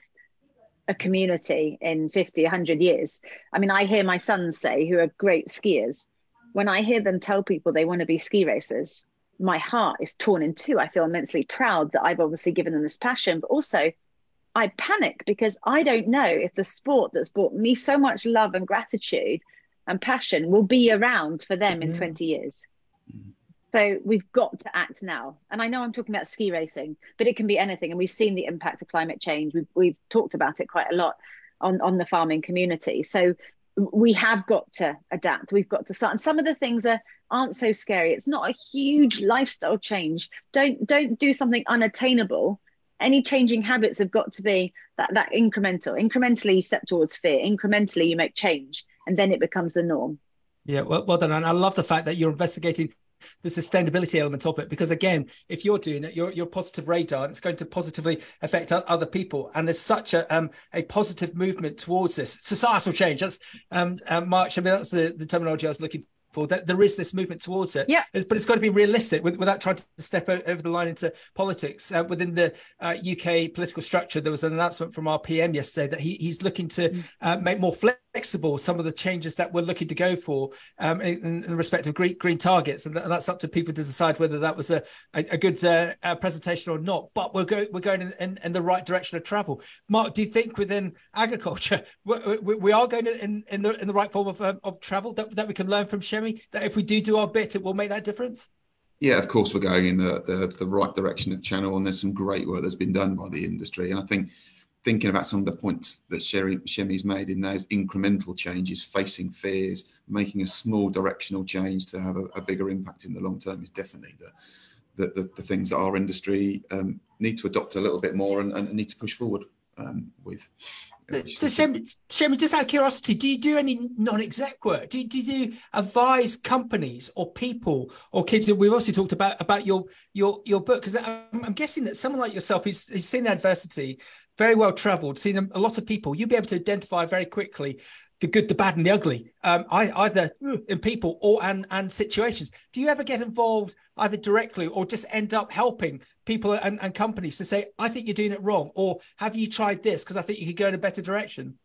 a community in fifty, a hundred years. I mean, I hear my sons say, who are great skiers, when I hear them tell people they want to be ski racers, my heart is torn in two. I feel immensely proud that I've obviously given them this passion, but also I panic because I don't know if the sport that's brought me so much love and gratitude and passion will be around for them in yeah. twenty years. Mm-hmm. So we've got to act now. And I know I'm talking about ski racing, but it can be anything. And we've seen the impact of climate change. We've, we've talked about it quite a lot on, on the farming community. So we have got to adapt. We've got to start. And some of the things are, aren't so scary. It's not a huge lifestyle change. Don't, don't do something unattainable. Any changing habits have got to be that, that incremental. Incrementally, you step towards fear. Incrementally, you make change. And then it becomes the norm. Yeah, well, well done. And I love the fact that you're investigating the sustainability element of it, because again, if you're doing it, you're, you're positive radar, and it's going to positively affect other people. And there's such a um a positive movement towards this societal change. That's um, um March. I mean, that's the, the terminology I was looking for. That there is this movement towards it. Yeah. It's, but it's got to be realistic with, without trying to step over the line into politics. Uh, within the uh, U K political structure, there was an announcement from our P M yesterday that he, he's looking to mm. uh, make more flexible. flexible some of the changes that we're looking to go for um, in, in respect of green, green targets, and, th- and that's up to people to decide whether that was a, a, a good uh, uh, presentation or not. But we're going we're going in, in, in the right direction of travel. Mark, do you think within agriculture we, we, we are going in, in the in the right form of, um, of travel that, that we can learn from Chemmy, that if we do do our bit, it will make that difference? Yeah, of course we're going in the the, the right direction of channel, and there's some great work that's been done by the industry. And I think thinking about some of the points that Chemmy's made in those incremental changes, facing fears, making a small directional change to have a, a bigger impact in the long term is definitely the, the, the, the things that our industry um, need to adopt a little bit more and, and need to push forward um, with. So Chemmy, Chemmy, just out of curiosity, do you do any non-exec work? Do you, do you advise companies or people or kids? We've also talked about about your your your book, because I'm, I'm guessing that someone like yourself who's, who's seen adversity, very well travelled, seen a lot of people, you'll be able to identify very quickly the good, the bad, and the ugly, um, either in people or and and situations. Do you ever get involved either directly or just end up helping people and, and companies to say, I think you're doing it wrong, or have you tried this because I think you could go in a better direction?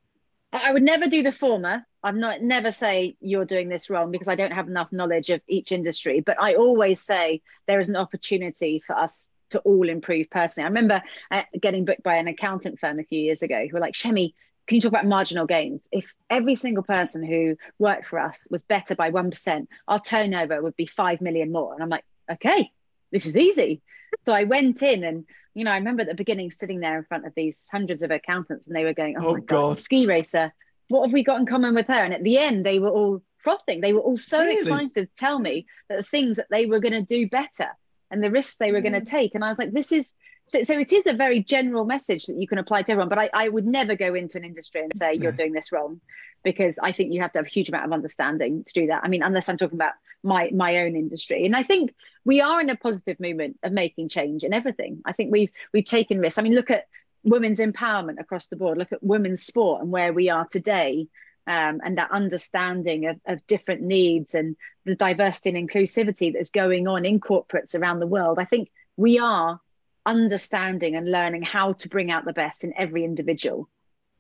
I would never do the former. I'm not never say you're doing this wrong, because I don't have enough knowledge of each industry. But I always say there is an opportunity for us to all improve personally. I remember uh, getting booked by an accountant firm a few years ago who were like, Chemmy, can you talk about marginal gains? If every single person who worked for us was better by one percent, our turnover would be five million more. And I'm like, okay, this is easy. So I went in and, you know, I remember at the beginning sitting there in front of these hundreds of accountants, and they were going, oh, oh my God, God, ski racer, what have we got in common with her? And at the end, they were all frothing. They were all so really? excited to tell me that the things that they were going to do better and the risks they were yeah. going to take. And I was like, this is So, so it is a very general message that you can apply to everyone, but I, I would never go into an industry and say, you're doing this wrong, because I think you have to have a huge amount of understanding to do that. I mean, unless I'm talking about my, my own industry. And I think we are in a positive movement of making change in everything. I think we've, we've taken risks. I mean, look at women's empowerment across the board, look at women's sport and where we are today. Um, and that understanding of, of different needs and the diversity and inclusivity that's going on in corporates around the world. I think we are understanding and learning how to bring out the best in every individual.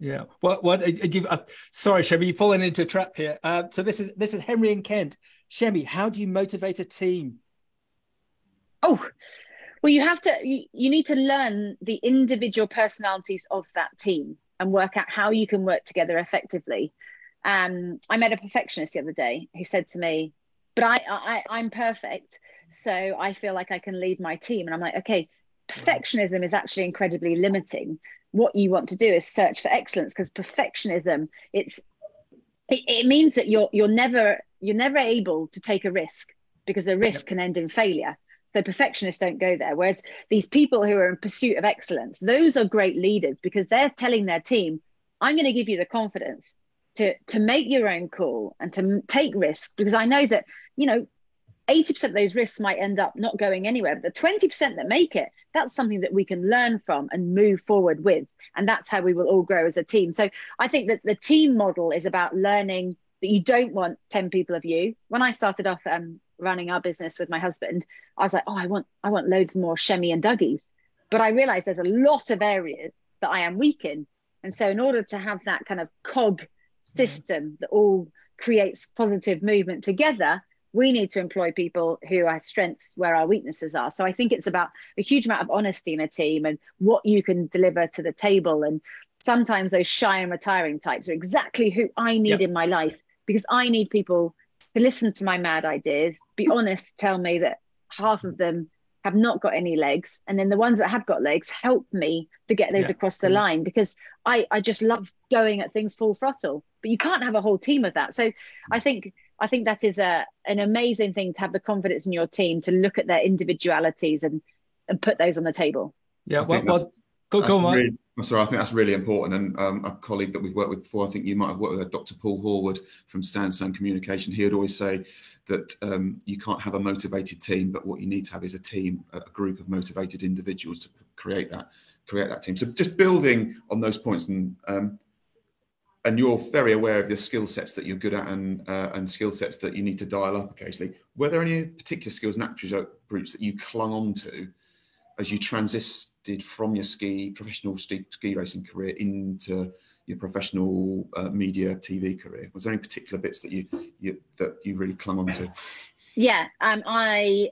Yeah. What? What? You, uh, sorry, Chemmy, you've fallen into a trap here. Uh, so this is this is Henry and Kent. Chemmy, how do you motivate a team? Oh, well, you have to. You, you need to learn the individual personalities of that team and work out how you can work together effectively. Um, I met a perfectionist the other day who said to me, but I, I, I'm perfect, so I feel like I can lead my team. And I'm like, okay, perfectionism is actually incredibly limiting. What you want to do is search for excellence, because perfectionism, it's it, it means that you're you're never you're never able to take a risk, because the risk can end in failure. So perfectionists don't go there. Whereas these people who are in pursuit of excellence, those are great leaders, because they're telling their team, I'm going to give you the confidence to, to make your own call and to take risks, because I know that, you know, eighty percent of those risks might end up not going anywhere, but the twenty percent that make it, that's something that we can learn from and move forward with. And that's how we will all grow as a team. So I think that the team model is about learning that you don't want ten people of you. When I started off um, running our business with my husband, I was like, oh, I want I want loads more Chemmy and Dougies. But I realized there's a lot of areas that I am weak in. And so in order to have that kind of cog system that all creates positive movement together, we need to employ people who are strengths where our weaknesses are. So I think it's about a huge amount of honesty in a team and what you can deliver to the table. And sometimes those shy and retiring types are exactly who I need yep. in my life, because I need people to listen to my mad ideas, be honest, tell me that half of them have not got any legs. And then the ones that have got legs help me to get those yeah. across the line, because I, I just love going at things full throttle. But you can't have a whole team of that. So I think I think that is a an amazing thing, to have the confidence in your team to look at their individualities and, and put those on the table. Yeah, well, well go, go on. Really, I'm sorry, I think that's really important. And um, a colleague that we've worked with before, I think you might have worked with, Doctor Paul Horwood from Stan Sun Communication. He would always say that um, you can't have a motivated team, but what you need to have is a team, a group of motivated individuals to create that, create that team. So just building on those points, and um, and you're very aware of the skill sets that you're good at, and uh, and skill sets that you need to dial up occasionally. Were there any particular skills and attributes that you clung on to as you transited from your ski professional ski, ski racing career into your professional uh, media T V career? Was there any particular bits that you, you that you really clung on to? Yeah, um, I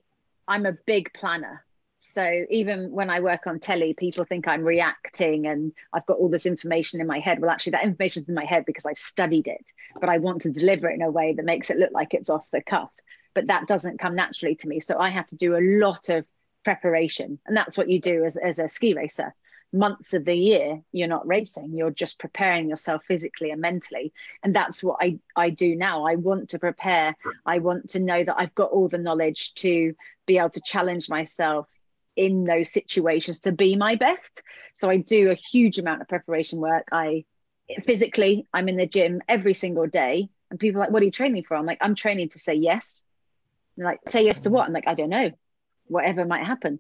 I'm a big planner. So even when I work on telly, people think I'm reacting and I've got all this information in my head. Well, actually, that information's in my head because I've studied it, but I want to deliver it in a way that makes it look like it's off the cuff. But that doesn't come naturally to me. So I have to do a lot of preparation, and that's what you do as, as a ski racer. Months of the year you're not racing, you're just preparing yourself physically and mentally, and that's what I I do now. I want to prepare, I want to know that I've got all the knowledge to be able to challenge myself in those situations to be my best. So I do a huge amount of preparation work. I physically, I'm in the gym every single day, and people are like, what are you training for? I'm like, I'm training to say yes. And like, say yes to what? I'm like, I don't know, whatever might happen.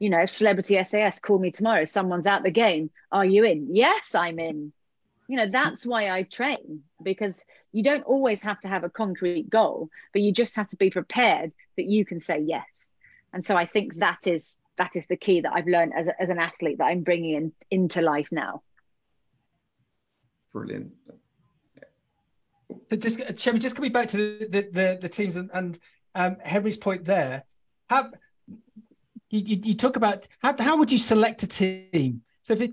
You know, celebrity S A S, call me tomorrow, someone's out the game, are you in? Yes, I'm in. You know, that's why I train, because you don't always have to have a concrete goal, but you just have to be prepared that you can say yes. And so I think that is that is the key that I've learned as, a, as an athlete that I'm bringing in, into life now. Brilliant. So just, shall we just coming back to the, the, the, the teams and, and um, Henry's point there. How, you, you talk about how, how would you select a team? So if it,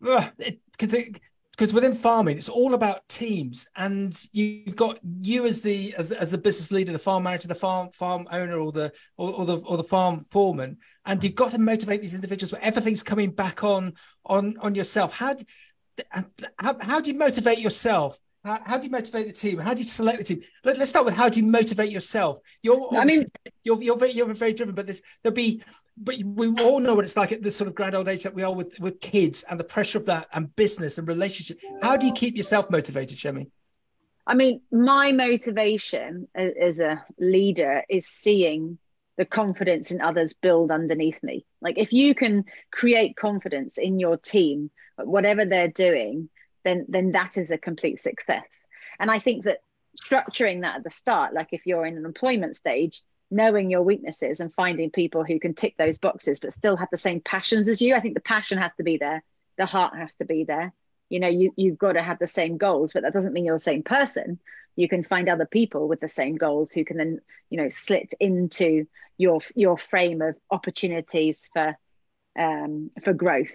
because it, because within farming, it's all about teams, and you've got you as the as the, as the business leader, the farm manager, the farm farm owner, or the or, or the or the farm foreman, and you've got to motivate these individuals. Where everything's coming back on on on yourself. How do, how, how do you motivate yourself? How, how do you motivate the team? How do you select the team? Let, let's start with how do you motivate yourself? You're I mean you're you're very, you're very driven, but there's there'll be But we all know what it's like at this sort of grand old age that we are with, with kids and the pressure of that and business and relationship. How do you keep yourself motivated, Chemmy? I mean, my motivation as a leader is seeing the confidence in others build underneath me. Like if you can create confidence in your team, whatever they're doing, then, then that is a complete success. And I think that structuring that at the start, like if you're in an employment stage, knowing your weaknesses and finding people who can tick those boxes but still have the same passions as you. I think the passion has to be there. The heart has to be there. You know, you, you've got to have the same goals, but that doesn't mean you're the same person. You can find other people with the same goals who can then, you know, slit into your your frame of opportunities for um, for growth.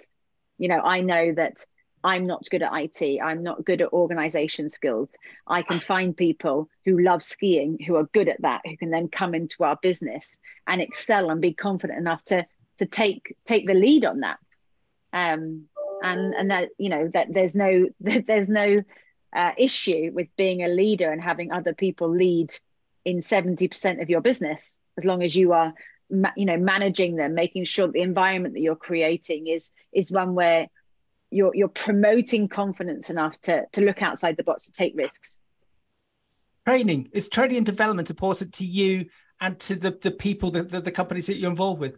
You know, I know that I'm not good at I T. I'm not good at organization skills. I can find people who love skiing, who are good at that, who can then come into our business and excel and be confident enough to to take take the lead on that. Um, and and that, you know, that there's no that there's no uh, issue with being a leader and having other people lead in seventy percent of your business, as long as you are, you know, managing them, making sure the environment that you're creating is is one where You're, you're promoting confidence enough to, to look outside the box, to take risks. Training. Is training and development important to you and to the, the people, the, the, the companies that you're involved with?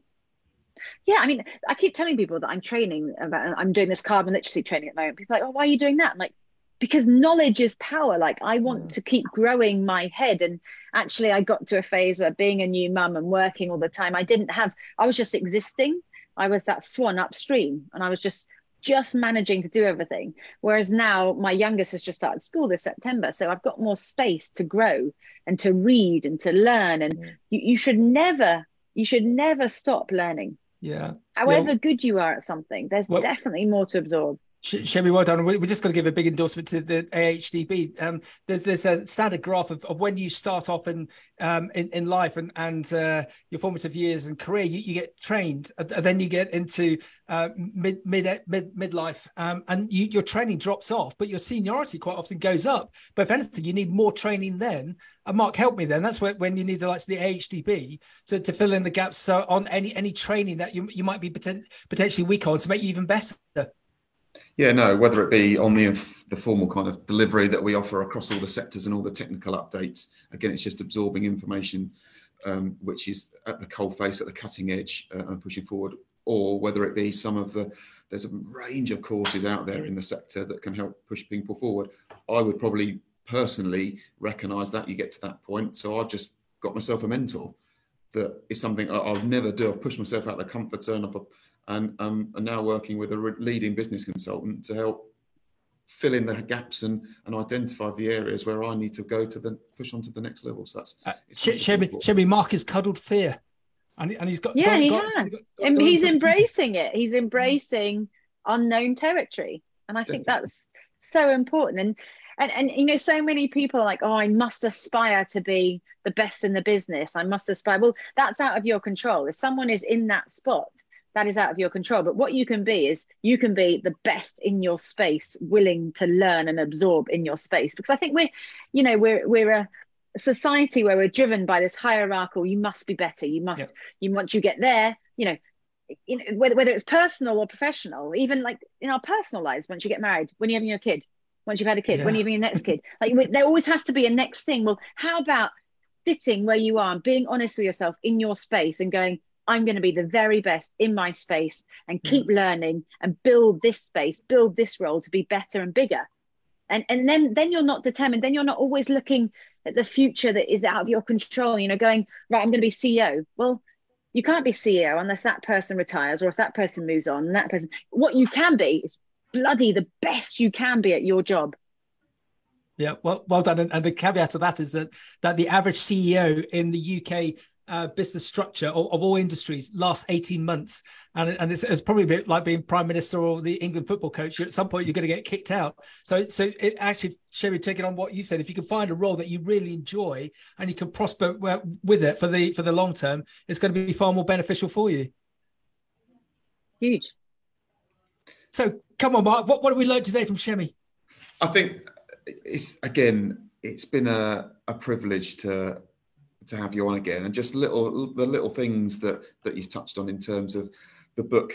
Yeah, I mean, I keep telling people that I'm training about, I'm doing this carbon literacy training at the moment. People are like, oh, why are you doing that? I'm like, because knowledge is power. Like, I want to keep growing my head. And actually, I got to a phase where being a new mum and working all the time, I didn't have, I was just existing. I was that swan upstream, and I was just, just managing to do everything. Whereas now my youngest has just started school this September. So I've got more space to grow and to read and to learn. And yeah. you, you should never, you should never stop learning. Yeah. However yeah. good you are at something, there's well, definitely more to absorb. Chemmy, well done. We're just going to give a big endorsement to the A H D B. Um, there's there's a standard graph of, of when you start off in um, in, in life and and uh, your formative years and career. You, you get trained, and then you get into uh, mid mid mid midlife, um, and you, your training drops off, but your seniority quite often goes up. But if anything, you need more training then. And Mark, help me then. That's where, when you need the likes of the A H D B to, to fill in the gaps. So on any any training that you you might be poten- potentially weak on to make you even better. Yeah, no, whether it be on the the formal kind of delivery that we offer across all the sectors and all the technical updates, again, it's just absorbing information, um, which is at the coalface, at the cutting edge uh, and pushing forward, or whether it be some of the, there's a range of courses out there in the sector that can help push people forward. I would probably personally recognise that you get to that point. So I've just got myself a mentor that is something I'll never do. I've pushed myself out of the comfort zone. I've And um, I'm now working with a re- leading business consultant to help fill in the gaps and, and identify the areas where I need to go to then push on to the next level. So that's uh, Chemmy. Chemmy, Mark has cuddled fear, and and he's got yeah, got, he got, has, got, got, got and he's embracing it. He's embracing unknown territory, and I Definitely. think that's so important. And and and you know, so many people are like, oh, I must aspire to be the best in the business. I must aspire. Well, that's out of your control. If someone is in that spot, that is out of your control. But what you can be is you can be the best in your space, willing to learn and absorb in your space. Because I think we're, you know, we're we're a society where we're driven by this hierarchical, you must be better. You must, yeah. you once you get there, you know, you know, whether, whether it's personal or professional, even like in our personal lives, once you get married, when you're having your kid, once you've had a kid, yeah. when you're having your next kid, like there always has to be a next thing. Well, how about sitting where you are and being honest with yourself in your space and going, I'm going to be the very best in my space and keep yeah. learning and build this space, build this role to be better and bigger. And and then, then you're not determined. Then you're not always looking at the future that is out of your control, you know, going, right, I'm going to be C E O. Well, you can't be C E O unless that person retires or if that person moves on and that person. What you can be is bloody the best you can be at your job. Yeah, well, well done. And, and the caveat to that is that that the average C E O in the U K Uh, business structure of, of all industries last eighteen months, and and it's, it's probably a bit like being prime minister or the England football coach. At some point, you're going to get kicked out. So, so it actually, Chemmy, taking on what you said, if you can find a role that you really enjoy and you can prosper with it for the for the long term, it's going to be far more beneficial for you. Huge. So, come on, Mark. What what have we learned today from Chemmy? I think it's again, it's been a a privilege to to have you on again, and just little the little things that that you've touched on in terms of the book,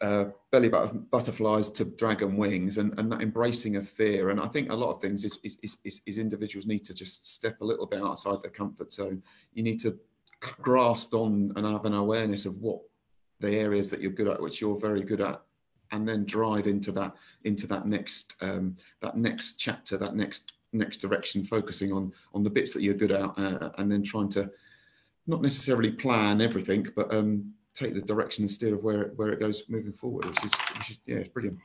uh, Belly Butterflies to Dragon Wings, and, and that embracing of fear. And I think a lot of things is is, is is individuals need to just step a little bit outside their comfort zone. You need to grasp on and have an awareness of what the areas that you're good at, which you're very good at, and then drive into that into that next um, that next chapter, that next next direction, focusing on on the bits that you're good at, uh, and then trying to not necessarily plan everything, but um, take the direction and steer of where it, where it goes moving forward, which is, which is yeah, it's brilliant.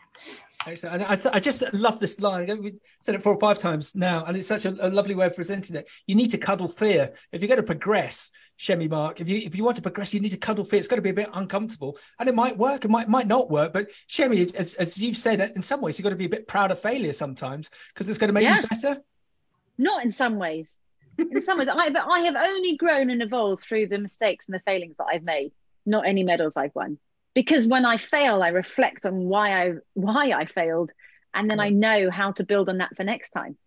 Excellent. And I, th I just love this line. We've said it four or five times now, and it's such a, a lovely way of presenting it. You need to cuddle fear. If you're going to progress, Chemmy, Mark, if you if you want to progress, you need to cuddle fear. It's got to be a bit uncomfortable, and it might work, it might might not work. But Chemmy, as, as you've said, in some ways, you've got to be a bit proud of failure sometimes, because it's going to make yeah. you better. Not in some ways. In some ways, I but I have only grown and evolved through the mistakes and the failings that I've made, not any medals I've won. Because when I fail, I reflect on why I why I failed, and then yeah. I know how to build on that for next time.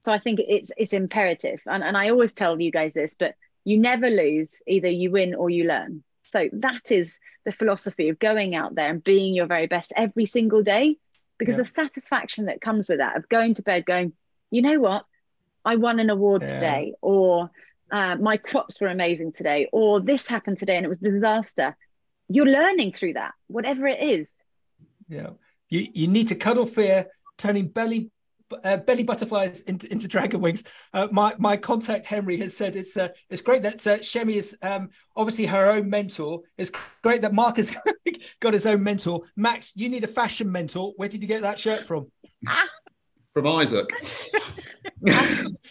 So I think it's it's imperative, and and I always tell you guys this, but you never lose. Either you win or you learn. So that is the philosophy of going out there and being your very best every single day, because yeah. the satisfaction that comes with that, of going to bed going, you know what, I won an award yeah. today, or uh, my crops were amazing today, or this happened today and it was a disaster. You're learning through that, whatever it is. Yeah, you, you need to cuddle fear, turning belly Uh, belly butterflies into, into dragon wings. Uh, my my contact Henry has said it's uh, it's great that uh, Chemmy is um, obviously her own mentor. It's great that Mark has got his own mentor. Max, you need a fashion mentor. Where did you get that shirt from? From Isaac.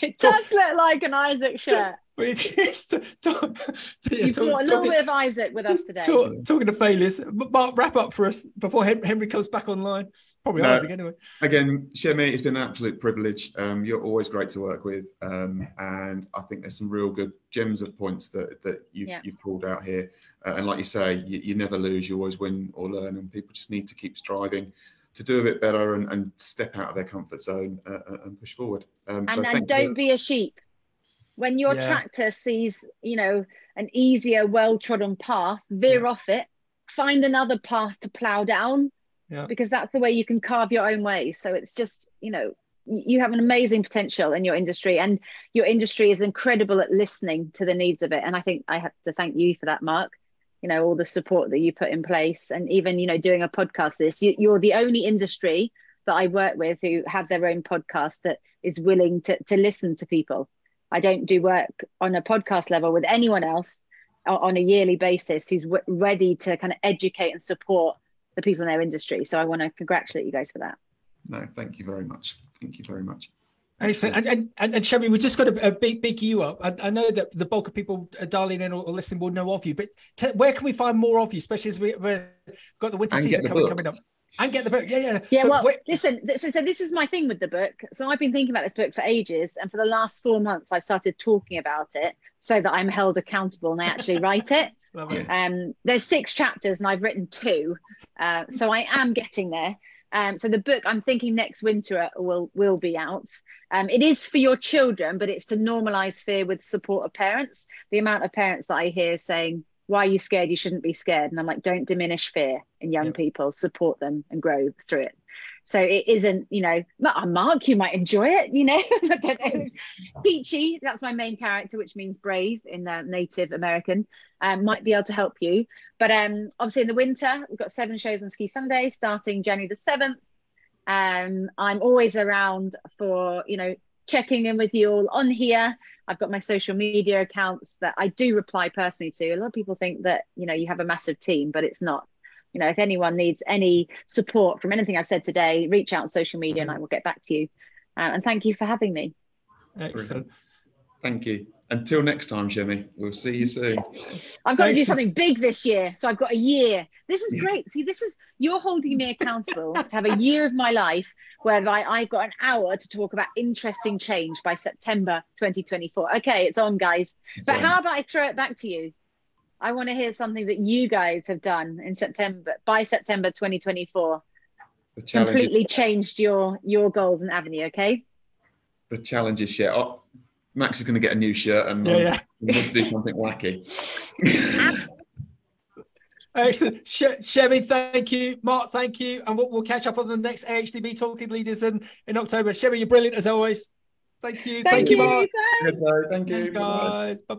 It does look like an Isaac shirt. It's to, to, to, You've talk, got a little talking, bit of Isaac with us today. Talk, talking of failures, Mark, wrap up for us before Henry comes back online. Probably no, Isaac anyway. Again, Chemmy, it's been an absolute privilege. Um, you're always great to work with, um, and I think there's some real good gems of points that that you've, yeah. you've pulled out here. Uh, and like you say, you, you never lose; you always win or learn. And people just need to keep striving to do a bit better and, and step out of their comfort zone uh, and push forward. Um, and so and don't you. be a sheep. When your yeah. tractor sees, you know, an easier, well-trodden path, veer yeah. off it, find another path to plow down, yeah. because that's the way you can carve your own way. So it's just, you know, you have an amazing potential in your industry, and your industry is incredible at listening to the needs of it. And I think I have to thank you for that, Mark, you know, all the support that you put in place, and even, you know, doing a podcast this, you, you're the only industry that I work with who have their own podcast that is willing to, to listen to people. I don't do work on a podcast level with anyone else on a yearly basis who's w ready to kind of educate and support the people in their industry. So I want to congratulate you guys for that. No, thank you very much. Thank you very much. Excellent. And, and, and Chemmy, we've just got to big, big you up. I, I know that the bulk of people dialing in or, or listening will know of you, but t where can we find more of you, especially as we, we've got the winter and season the coming, coming up? And get the book. Yeah, yeah. Yeah, so, well, wait. listen, so, so this is my thing with the book. So I've been thinking about this book for ages. And for the last four months, I've started talking about it so that I'm held accountable and I actually write it. Um, there's six chapters and I've written two. Uh, so I am getting there. Um, so the book, I'm thinking next winter will, will be out. Um, it is for your children, but it's to normalize fear with support of parents. The amount of parents that I hear saying, why are you scared? You shouldn't be scared. And I'm like, don't diminish fear in young yeah. people, support them and grow through it. So it isn't, you know, Mark, you might enjoy it, you know. Peachy, that's my main character, which means brave in uh, Native American, um, might be able to help you. But um, obviously in the winter, we've got seven shows on Ski Sunday starting January the seventh. Um, I'm always around for, you know, checking in with you all on here. I've got my social media accounts that I do reply personally to. A lot of people think that, you know, you have a massive team, but it's not. You know, if anyone needs any support from anything I've said today, reach out on social media and I will get back to you. Uh, and thank you for having me. Excellent. Thank you. Until next time, Chemmy, we'll see you soon. I've got Excellent. to do something big this year. So I've got a year. This is yeah. great. See, this is, you're holding me accountable to have a year of my life where I, I've got an hour to talk about interesting change by September twenty twenty-four. Okay, it's on, guys. But how about I throw it back to you? I want to hear something that you guys have done in September, by September twenty twenty-four. The completely changed your, your goals and avenue, okay? The challenge is, yeah. Max is going to get a new shirt and yeah, yeah. we need to do something wacky. Excellent. Chemmy, thank you. Mark, thank you. And we'll, we'll catch up on the next A H D B Talking Leaders in, in October. Chemmy, you're brilliant as always. Thank you. Thank, thank you, you, Mark. Thank you. Thanks, guys. Bye-bye.